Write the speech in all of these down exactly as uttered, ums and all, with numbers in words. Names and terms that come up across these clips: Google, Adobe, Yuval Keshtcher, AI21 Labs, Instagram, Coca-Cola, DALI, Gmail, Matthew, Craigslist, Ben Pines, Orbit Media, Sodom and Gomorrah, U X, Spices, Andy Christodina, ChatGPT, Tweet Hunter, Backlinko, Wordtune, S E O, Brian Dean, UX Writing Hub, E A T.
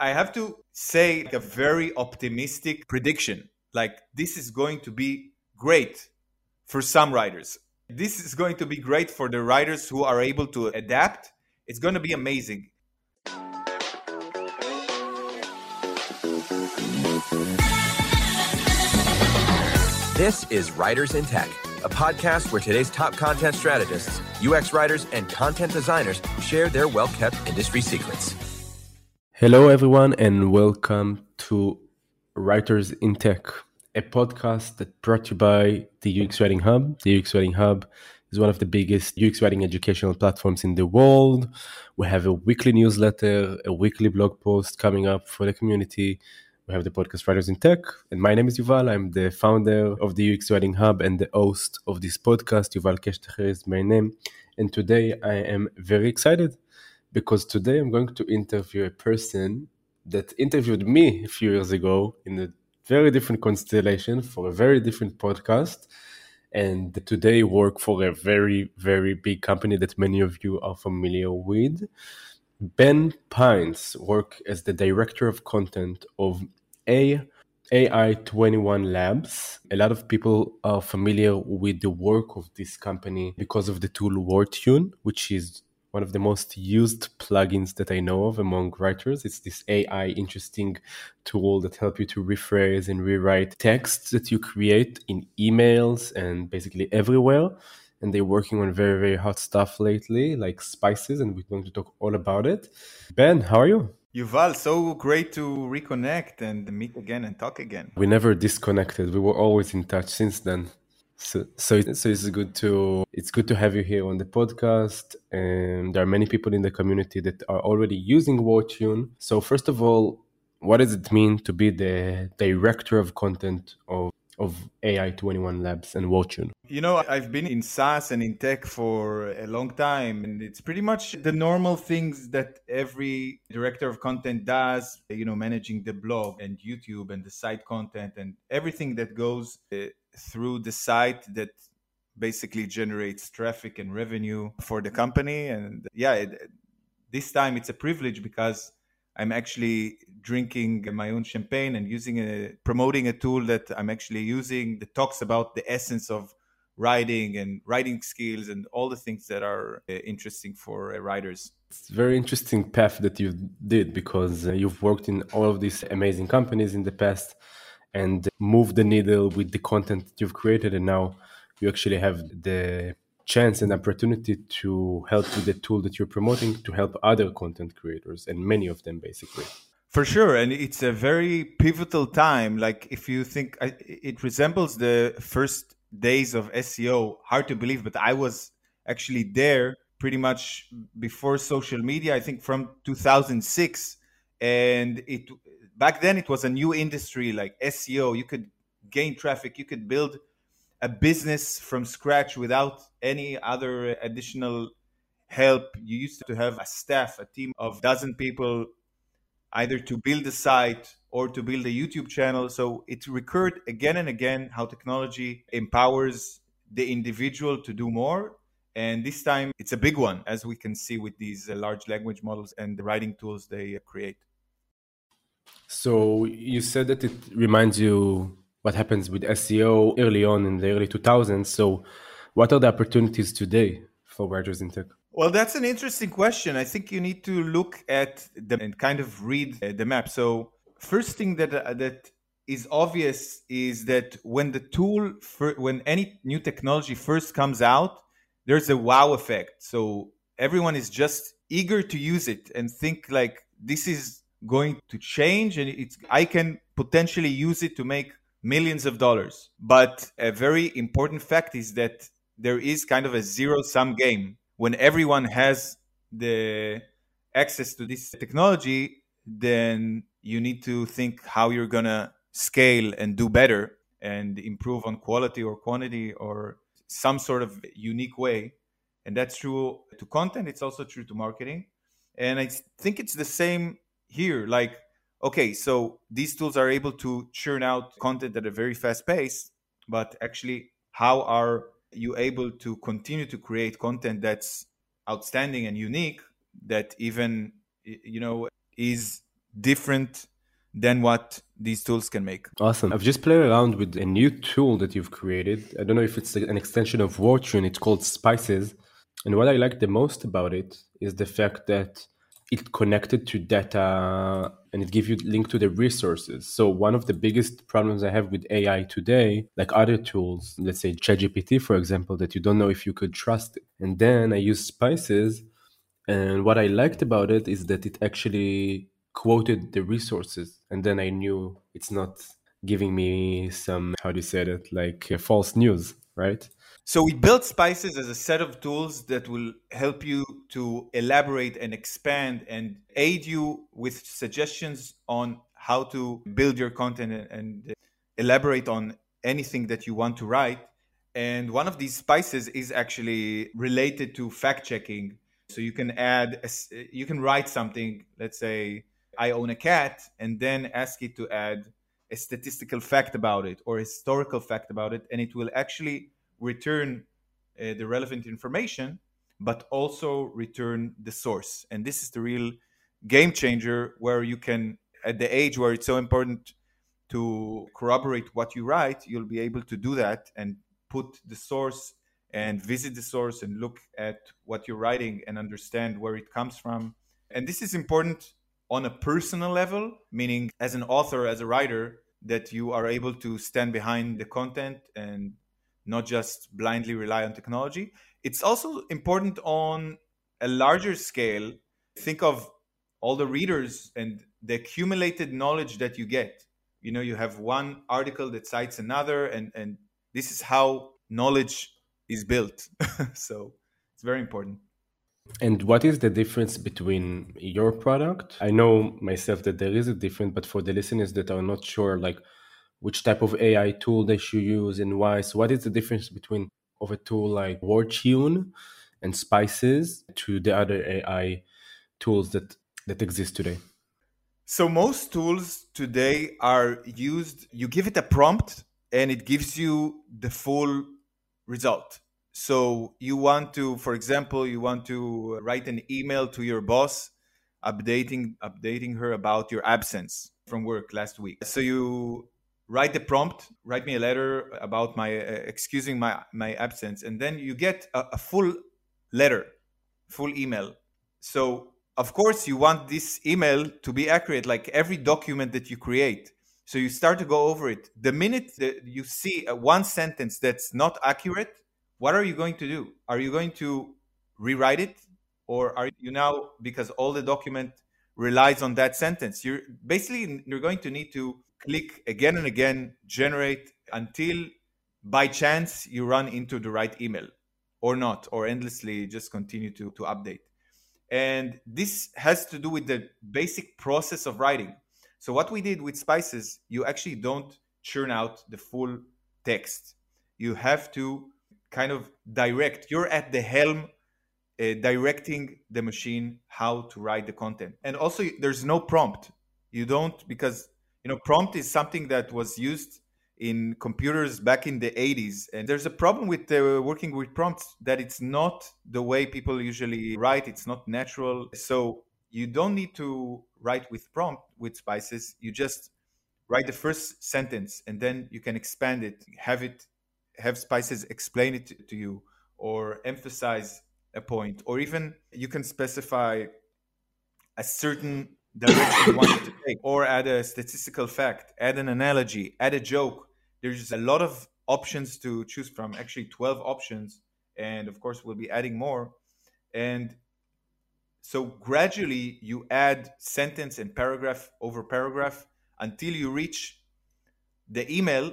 I have to say a very optimistic prediction. Like, this is going to be great for some writers. This is going to be great for the writers who are able to adapt. It's going to be amazing. This is Writers in Tech, a podcast where today's top content strategists, U X writers, and content designers share their well-kept industry secrets. Hello, everyone, and welcome to Writers in Tech, a podcast that brought to you by the U X Writing Hub. The U X Writing Hub is one of the biggest U X writing educational platforms in the world. We have a weekly newsletter, a weekly blog post coming up for the community. We have the podcast Writers in Tech, and my name is Yuval. I'm the founder of the U X Writing Hub and the host of this podcast. Yuval Keshtcher is my name, and today I am very excited, because today I'm going to interview a person that interviewed me a few years ago in a very different constellation for a very different podcast. And today work for a very, very big company that many of you are familiar with. Ben Pines works as the director of content of A I twenty-one Labs. A lot of people are familiar with the work of this company because of the tool Wordtune, which is one of the most used plugins that I know of among writers. It's this A I interesting tool that helps you to rephrase and rewrite texts that you create in emails and basically everywhere. And they're working on very, very hot stuff lately, like Spices, and we're going to talk all about it. Ben, how are you? Yuval, so great to reconnect and meet again and talk again. We never disconnected. We were always in touch since then. So, so, it, so it's good to it's good to have you here on the podcast, and there are many people in the community that are already using Wordtune. So first of all, what does it mean to be the director of content of, of A I twenty-one Labs and Wordtune? You know, I've been in SaaS and in tech for a long time, and it's pretty much the normal things that every director of content does, you know, managing the blog and YouTube and the site content and everything that goes uh, through the site that basically generates traffic and revenue for the company. And yeah, it, this time it's a privilege because I'm actually drinking my own champagne and using a, promoting a tool that I'm actually using that talks about the essence of writing and writing skills and all the things that are uh, interesting for uh, writers. It's a very interesting path that you did, because uh, you've worked in all of these amazing companies in the past and move the needle with the content that you've created. And now you actually have the chance and opportunity to help with the tool that you're promoting to help other content creators, and many of them basically. For sure. And it's a very pivotal time. Like, if you think, I, it resembles the first days of S E O, hard to believe, but I was actually there pretty much before social media, I think from two thousand six. And it back then it was a new industry, like S E O. You could gain traffic, you could build a business from scratch without any other additional help. You used to have a staff, a team of a dozen people, either to build a site or to build a YouTube channel. So it recurred again and again how technology empowers the individual to do more. And this time it's a big one, as we can see with these large language models and the writing tools they create. So you said that it reminds you what happens with S E O early on in the early two thousands. So what are the opportunities today for writers in tech? Well, that's an interesting question. I think you need to look at the and kind of read the map. So first thing that uh, that is obvious is that when the tool, for, when any new technology first comes out, there's a wow effect. So everyone is just eager to use it and think like, this is going to change and it's I can potentially use it to make millions of dollars. But a very important fact is that there is kind of a zero-sum game. When everyone has the access to this technology, then you need to think how you're going to scale and do better and improve on quality or quantity or some sort of unique way. And that's true to content. It's also true to marketing. And I think it's the same here. Like, okay, so these tools are able to churn out content at a very fast pace, but actually, how are you able to continue to create content that's outstanding and unique, that even, you know, is different than what these tools can make. Awesome. I've just played around with a new tool that you've created. I don't know if it's an extension of Wordtune. It's called Spices. And what I like the most about it is the fact that it connected to data and it gives you link to the resources. So one of the biggest problems I have with A I today, like other tools, let's say ChatGPT, for example, that you don't know if you could trust it. And then I use Spices. And what I liked about it is that it actually quoted the resources, and then I knew it's not giving me some, how do you say that, like uh, false news, right? So we built Spices as a set of tools that will help you to elaborate and expand and aid you with suggestions on how to build your content and elaborate on anything that you want to write. And one of these Spices is actually related to fact-checking. So you can add, a, you can write something, let's say, I own a cat, and then ask it to add a statistical fact about it or a historical fact about it. And it will actually return uh, the relevant information, but also return the source. And this is the real game changer, where you can, at the age where it's so important to corroborate what you write, you'll be able to do that and put the source and visit the source and look at what you're writing and understand where it comes from. And this is important on a personal level, meaning as an author, as a writer, that you are able to stand behind the content and not just blindly rely on technology. It's also important on a larger scale. Think of all the readers and the accumulated knowledge that you get. You know, you have one article that cites another, and, and this is how knowledge is built. So it's very important. And what is the difference between your product? I know myself that there is a difference, but for the listeners that are not sure, like which type of A I tool they should use and why. So what is the difference between of a tool like Wordtune and Spices to the other A I tools that, that exist today? So most tools today are used, you give it a prompt and it gives you the full result. So you want to, for example, you want to write an email to your boss, updating, updating her about your absence from work last week. So you write the prompt, write me a letter about my, uh, excusing my, my absence. And then you get a, a full letter, full email. So of course you want this email to be accurate, like every document that you create. So you start to go over it. The minute that you see one sentence that's not accurate, what are you going to do? Are you going to rewrite it? Or are you now, because all the document relies on that sentence, you're basically, you're going to need to click again and again, generate, until by chance you run into the right email or not, or endlessly just continue to, to update. And this has to do with the basic process of writing. So what we did with Spices, you actually don't churn out the full text. You have to kind of direct. You're at the helm, uh, directing the machine how to write the content. And also there's no prompt. You don't, because, you know, prompt is something that was used in computers back in the eighties. And there's a problem with uh, working with prompts, that it's not the way people usually write. It's not natural. So you don't need to write with prompt with Spices. You just write the first sentence and then you can expand it, have it, have Spices explain it to you, or emphasize a point, or even you can specify a certain direction you want it to take, or add a statistical fact, add an analogy, add a joke. There's a lot of options to choose from, actually twelve options. And of course, we'll be adding more. And so gradually you add sentence and paragraph over paragraph until you reach the email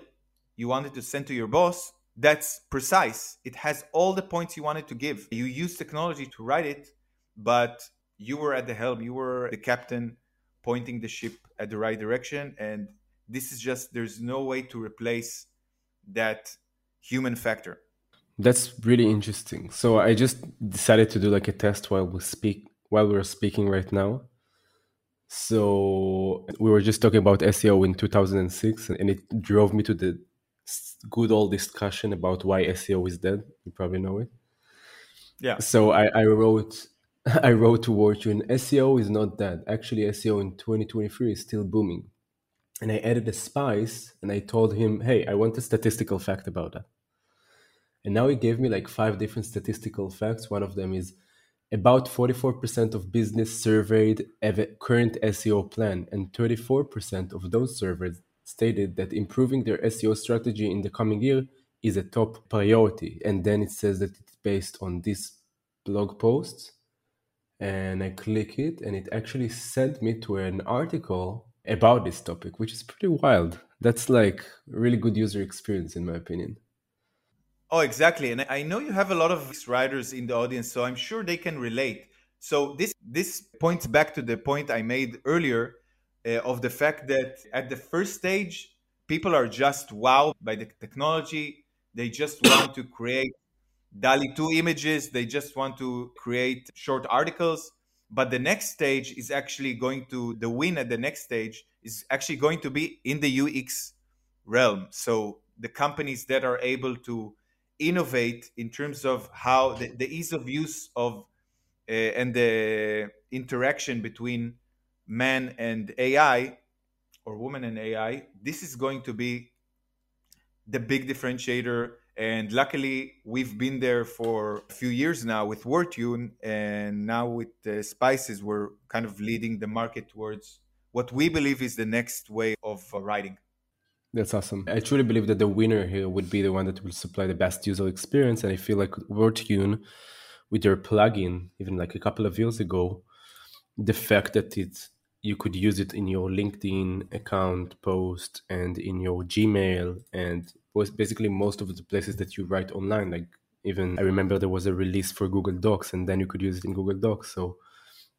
you wanted to send to your boss. That's precise. It has all the points you wanted to give. You use technology to write it, but you were at the helm. You were the captain pointing the ship at the right direction. And this is just, there's no way to replace that human factor. That's really interesting. So I just decided to do like a test while we speak, while we're speaking right now. So we were just talking about S E O in two thousand six, and it drove me to the good old discussion about why S E O is dead. You probably know it. Yeah. So I, I wrote I wrote to Wordtune, S E O is not dead. Actually, S E O in twenty twenty-three is still booming. And I added a spice and I told him, hey, I want a statistical fact about that. And now he gave me like five different statistical facts. One of them is about forty-four percent of business surveyed have a current S E O plan, and thirty-four percent of those surveyed stated that improving their S E O strategy in the coming year is a top priority. And then it says that it's based on this blog post. And I click it, and it actually sent me to an article about this topic, which is pretty wild. That's like really good user experience, in my opinion. Oh, exactly. And I know you have a lot of writers in the audience, so I'm sure they can relate. So this this points back to the point I made earlier uh, of the fact that at the first stage, people are just wowed by the technology. They just want to create DALI two images. They just want to create short articles. But the next stage is actually going to, the win at the next stage is actually going to be in the U X realm. So the companies that are able to innovate in terms of how the, the ease of use of uh, and the interaction between man and A I or woman and A I, this is going to be the big differentiator. And luckily, we've been there for a few years now with Wordtune, and now with uh, Spices, we're kind of leading the market towards what we believe is the next way of uh, writing. That's awesome. I truly believe that the winner here would be the one that will supply the best user experience. And I feel like Wordtune, with their plugin, even like a couple of years ago, the fact that it you could use it in your LinkedIn account post and in your Gmail and was basically most of the places that you write online. Like even I remember there was a release for Google Docs, and then you could use it in Google Docs. So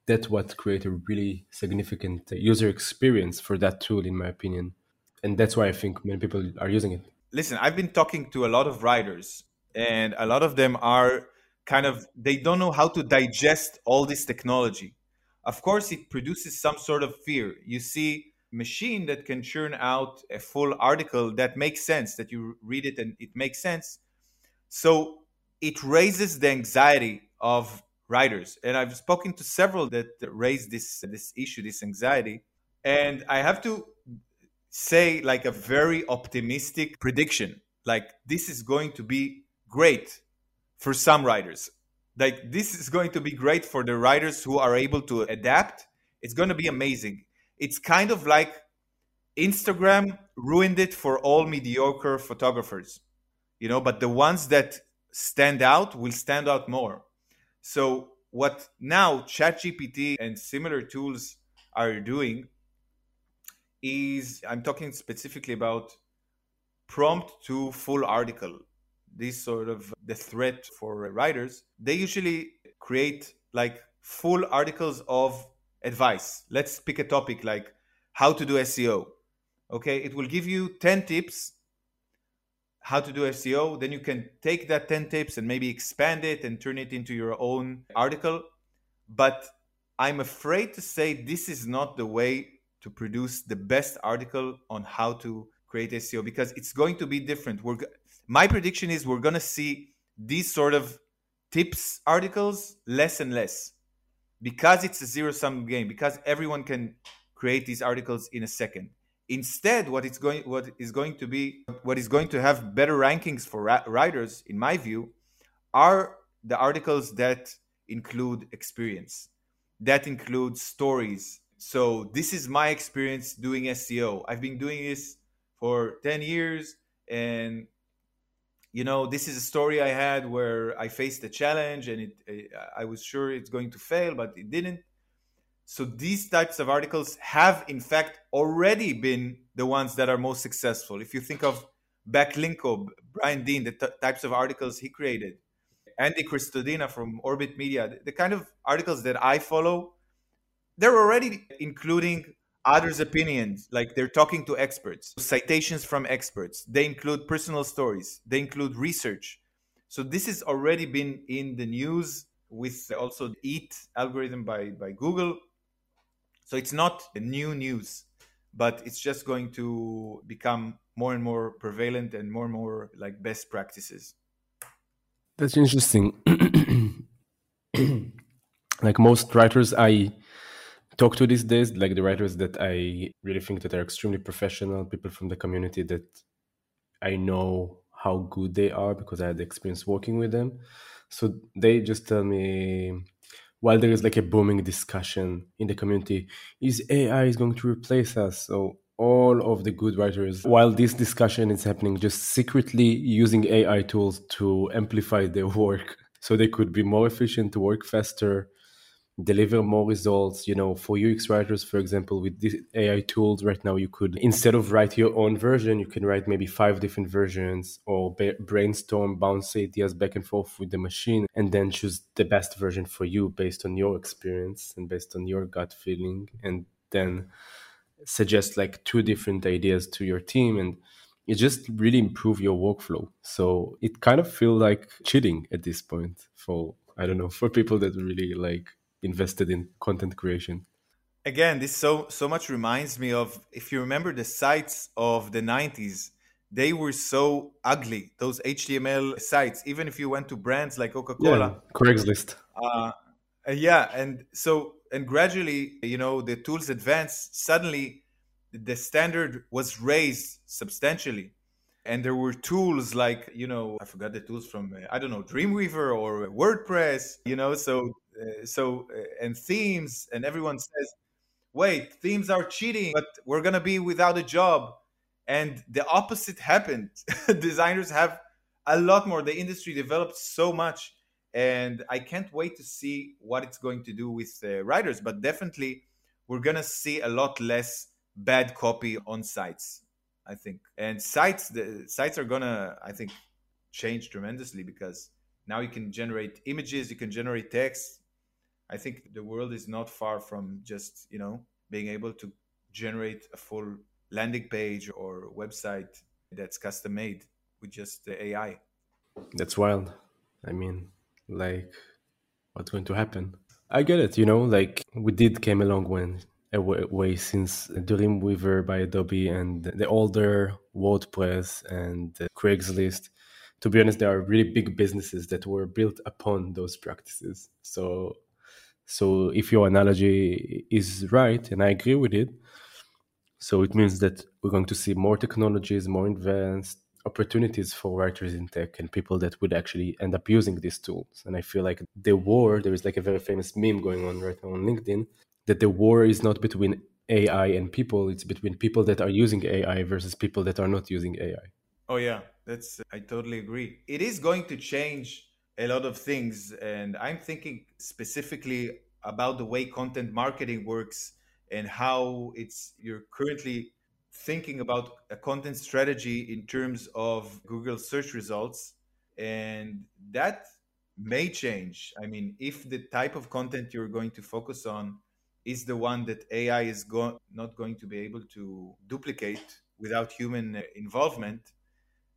that's what created a really significant user experience for that tool, in my opinion. And that's why I think many people are using it. Listen, I've been talking to a lot of writers, and a lot of them are kind of, they don't know how to digest all this technology. Of course, it produces some sort of fear. You see a machine that can churn out a full article that makes sense, that you read it and it makes sense. So it raises the anxiety of writers. And I've spoken to several that raise this, this issue, this anxiety. And I have to say like a very optimistic prediction, like this is going to be great for some writers. Like this is going to be great for the writers who are able to adapt. It's going to be amazing. It's kind of like Instagram ruined it for all mediocre photographers, you know, but the ones that stand out will stand out more. So what now ChatGPT and similar tools are doing is, I'm talking specifically about prompt to full article. This sort of the threat for writers, they usually create like full articles of advice. Let's pick a topic like how to do S E O. Okay, it will give you ten tips how to do S E O. Then you can take that ten tips and maybe expand it and turn it into your own article. But I'm afraid to say this is not the way to produce the best article on how to create S E O, because it's going to be different. We're My prediction is we're going to see these sort of tips articles less and less, because it's a zero-sum game, because everyone can create these articles in a second. Instead, what it's going, what is going to be, what is going to have better rankings for ra- writers, in my view, are the articles that include experience, that include stories. So this is my experience doing S E O. I've been doing this for ten years, and you know, this is a story I had where I faced a challenge and it, I was sure it's going to fail, but it didn't. So these types of articles have, in fact, already been the ones that are most successful. If you think of Backlinko, Brian Dean, the t- types of articles he created, Andy Christodina from Orbit Media, the, the kind of articles that I follow, they're already including others' opinions, like they're talking to experts, citations from experts. They include personal stories. They include research. So this has already been in the news with also the E A T algorithm by, by Google. So it's not a new news, but it's just going to become more and more prevalent and more and more like best practices. That's interesting. like most writers I talk to these days, like the writers that I really think that are extremely professional, people from the community that I know how good they are because I had the experience working with them. So they just tell me, while there is like a booming discussion in the community, is A I is going to replace us? So all of the good writers, while this discussion is happening, just secretly using A I tools to amplify their work so they could be more efficient, to work faster, deliver more results. You know, for U X writers, for example, with these A I tools right now, you could, instead of write your own version, you can write maybe five different versions or ba- brainstorm, bounce ideas back and forth with the machine, and then choose the best version for you based on your experience and based on your gut feeling, and then suggest like two different ideas to your team, and it just really improve your workflow. So it kind of feels like cheating at this point for, I don't know, for people that really like invested in content creation. Again, this so so much reminds me of, if you remember the sites of the nineties, they were so ugly, those H T M L sites, even if you went to brands like Coca-Cola. Yeah, Craigslist. Uh, yeah, and so, and gradually, you know, the tools advanced, suddenly the standard was raised substantially. And there were tools like, you know, I forgot the tools from, I don't know, Dreamweaver or WordPress, you know, so, uh, so, uh, and themes, and everyone says, wait, themes are cheating, but we're going to be without a job. And the opposite happened. Designers have a lot more, the industry developed so much, and I can't wait to see what it's going to do with uh, writers, but definitely we're going to see a lot less bad copy on sites, I think. And sites, the sites are gonna, I think, change tremendously, because now you can generate images, you can generate text. I think the world is not far from just, you know, being able to generate a full landing page or website that's custom made with just the A I. That's wild. I mean, like, what's going to happen? I get it, you know, like we did came along when. Way since Dreamweaver by Adobe and the older WordPress and Craigslist. To be honest, there are really big businesses that were built upon those practices. So, so if your analogy is right, and I agree with it, so it means that we're going to see more technologies, more advanced opportunities for writers in tech and people that would actually end up using these tools. And I feel like the war, there is like a very famous meme going on right now on LinkedIn, that the war is not between A I and people, it's between people that are using A I versus people that are not using A I. Oh yeah, that's, I totally agree. It is going to change a lot of things. And I'm thinking specifically about the way content marketing works and how it's, you're currently thinking about a content strategy in terms of Google search results. And that may change. I mean, if the type of content you're going to focus on is the one that A I is go- not going to be able to duplicate without human involvement,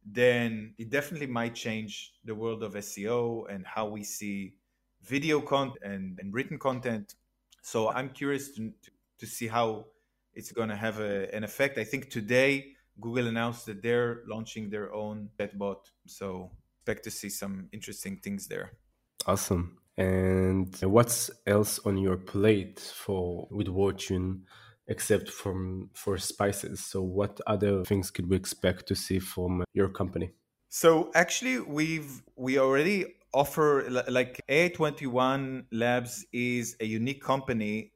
then it definitely might change the world of S E O and how we see video content and, and written content. So I'm curious to, to see how it's going to have a, an effect. I think today Google announced that they're launching their own chatbot. So expect to see some interesting things there. Awesome. And what's else on your plate for with Wordtune, except from for Spices? So what other things could we expect to see from your company? So actually, we've we already offer, like, A I twenty-one Labs is a unique company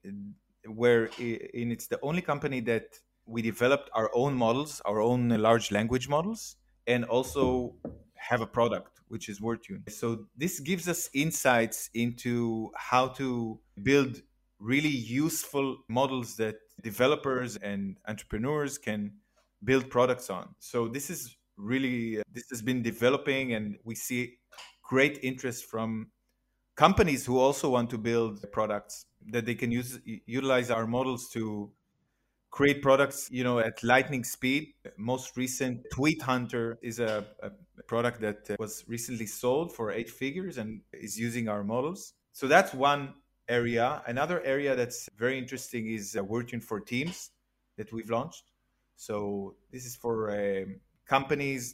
where in it's the only company that we developed our own models, our own large language models, and also have a product, which is Wordtune. So this gives us insights into how to build really useful models that developers and entrepreneurs can build products on. So this is really, uh, this has been developing, and we see great interest from companies who also want to build products that they can use, utilize our models to create products, you know, at lightning speed. Most recent, Tweet Hunter is a, a product that was recently sold for eight figures and is using our models. So that's one area. Another area that's very interesting is Wordtune for Teams that we've launched. So this is for um, companies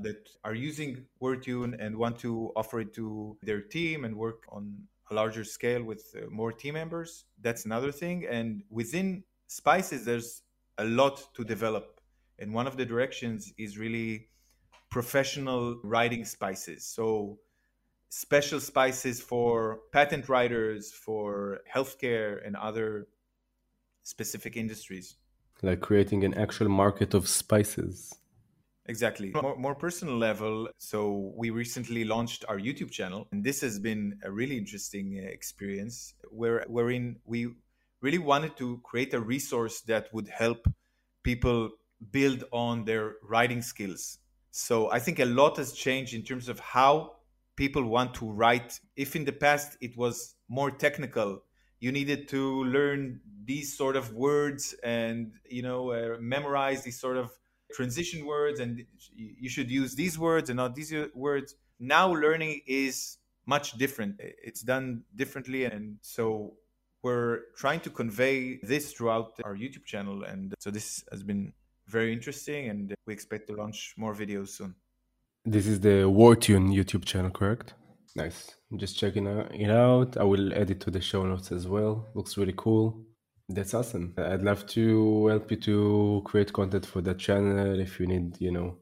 that are using Wordtune and want to offer it to their team and work on a larger scale with more team members. That's another thing. And within Spices, there's a lot to develop. And one of the directions is really professional writing Spices. So special Spices for patent writers, for healthcare and other specific industries. Like creating an actual market of Spices. Exactly. More, more personal level. So we recently launched our YouTube channel, and this has been a really interesting experience where, wherein we really wanted to create a resource that would help people build on their writing skills. So I think a lot has changed in terms of how people want to write. If in the past it was more technical, you needed to learn these sort of words and, you know, uh, memorize these sort of transition words, and you should use these words and not these words. Now learning is much different. It's done differently. And so we're trying to convey this throughout our YouTube channel. And so this has been very interesting, and we expect to launch more videos soon. This is the Wordtune YouTube channel, correct? Nice. I'm just checking it out. I will add it to the show notes as well. Looks really cool. That's awesome. I'd love to help you to create content for that channel if you need, you know,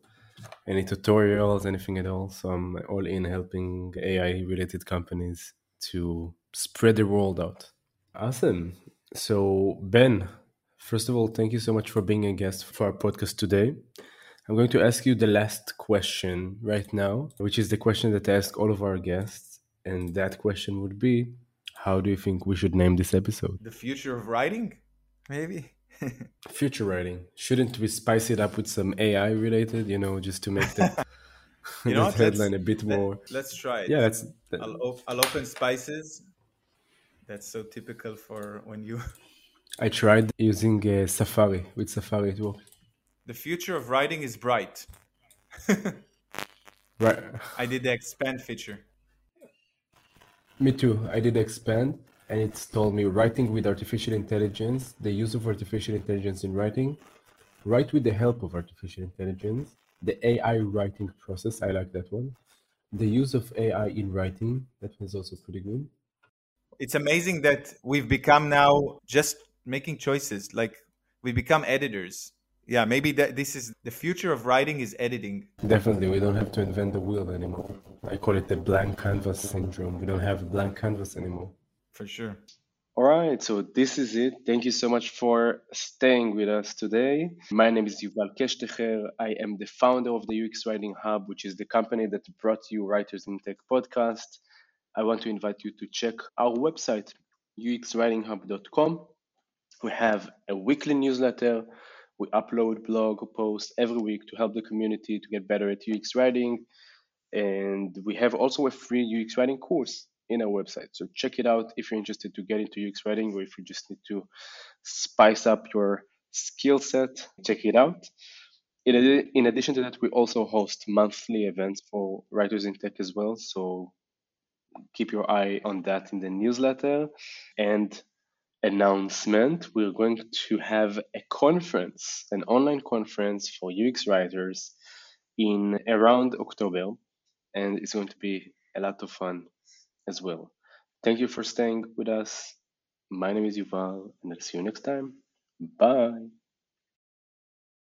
any tutorials, anything at all. So I'm all in helping A I-related companies to spread the world out. Awesome. So Ben, first of all, thank you so much for being a guest for our podcast today. I'm going to ask you the last question right now, which is the question that I ask all of our guests. And that question would be, how do you think we should name this episode? The future of writing, maybe? Future writing. Shouldn't we spice it up with some A I related, you know, just to make that, you know, that headline a bit more. Let's try it. Yeah, that's. That... I'll, op- I'll open Spices. That's so typical for when you. I tried using uh, Safari. With Safari, it worked. The future of writing is bright. Right. I did the expand feature. Me too. I did expand, and it's told me writing with artificial intelligence, the use of artificial intelligence in writing, write with the help of artificial intelligence, the A I writing process. I like that one. The use of A I in writing. That one's also pretty good. It's amazing that we've become now just making choices. Like we become editors. Yeah, maybe that this is the future of writing is editing. Definitely. We don't have to invent the wheel anymore. I call it the blank canvas syndrome. We don't have blank canvas anymore. For sure. All right. So this is it. Thank you so much for staying with us today. My name is Yuval Keshtcher. I am the founder of the U X Writing Hub, which is the company that brought you Writers in Tech podcast. I want to invite you to check our website, u x writing hub dot com. We have a weekly newsletter. We upload blog posts every week to help the community to get better at U X writing. And we have also a free U X writing course in our website. So check it out if you're interested to get into U X writing, or if you just need to spice up your skill set, check it out. In addition to that, we also host monthly events for Writers in Tech as well. So keep your eye on that in the newsletter. And announcement, we're going to have a conference, an online conference for U X writers in around October, and it's going to be a lot of fun as well. Thank you for staying with us. My name is Yuval, and I'll see you next time. Bye.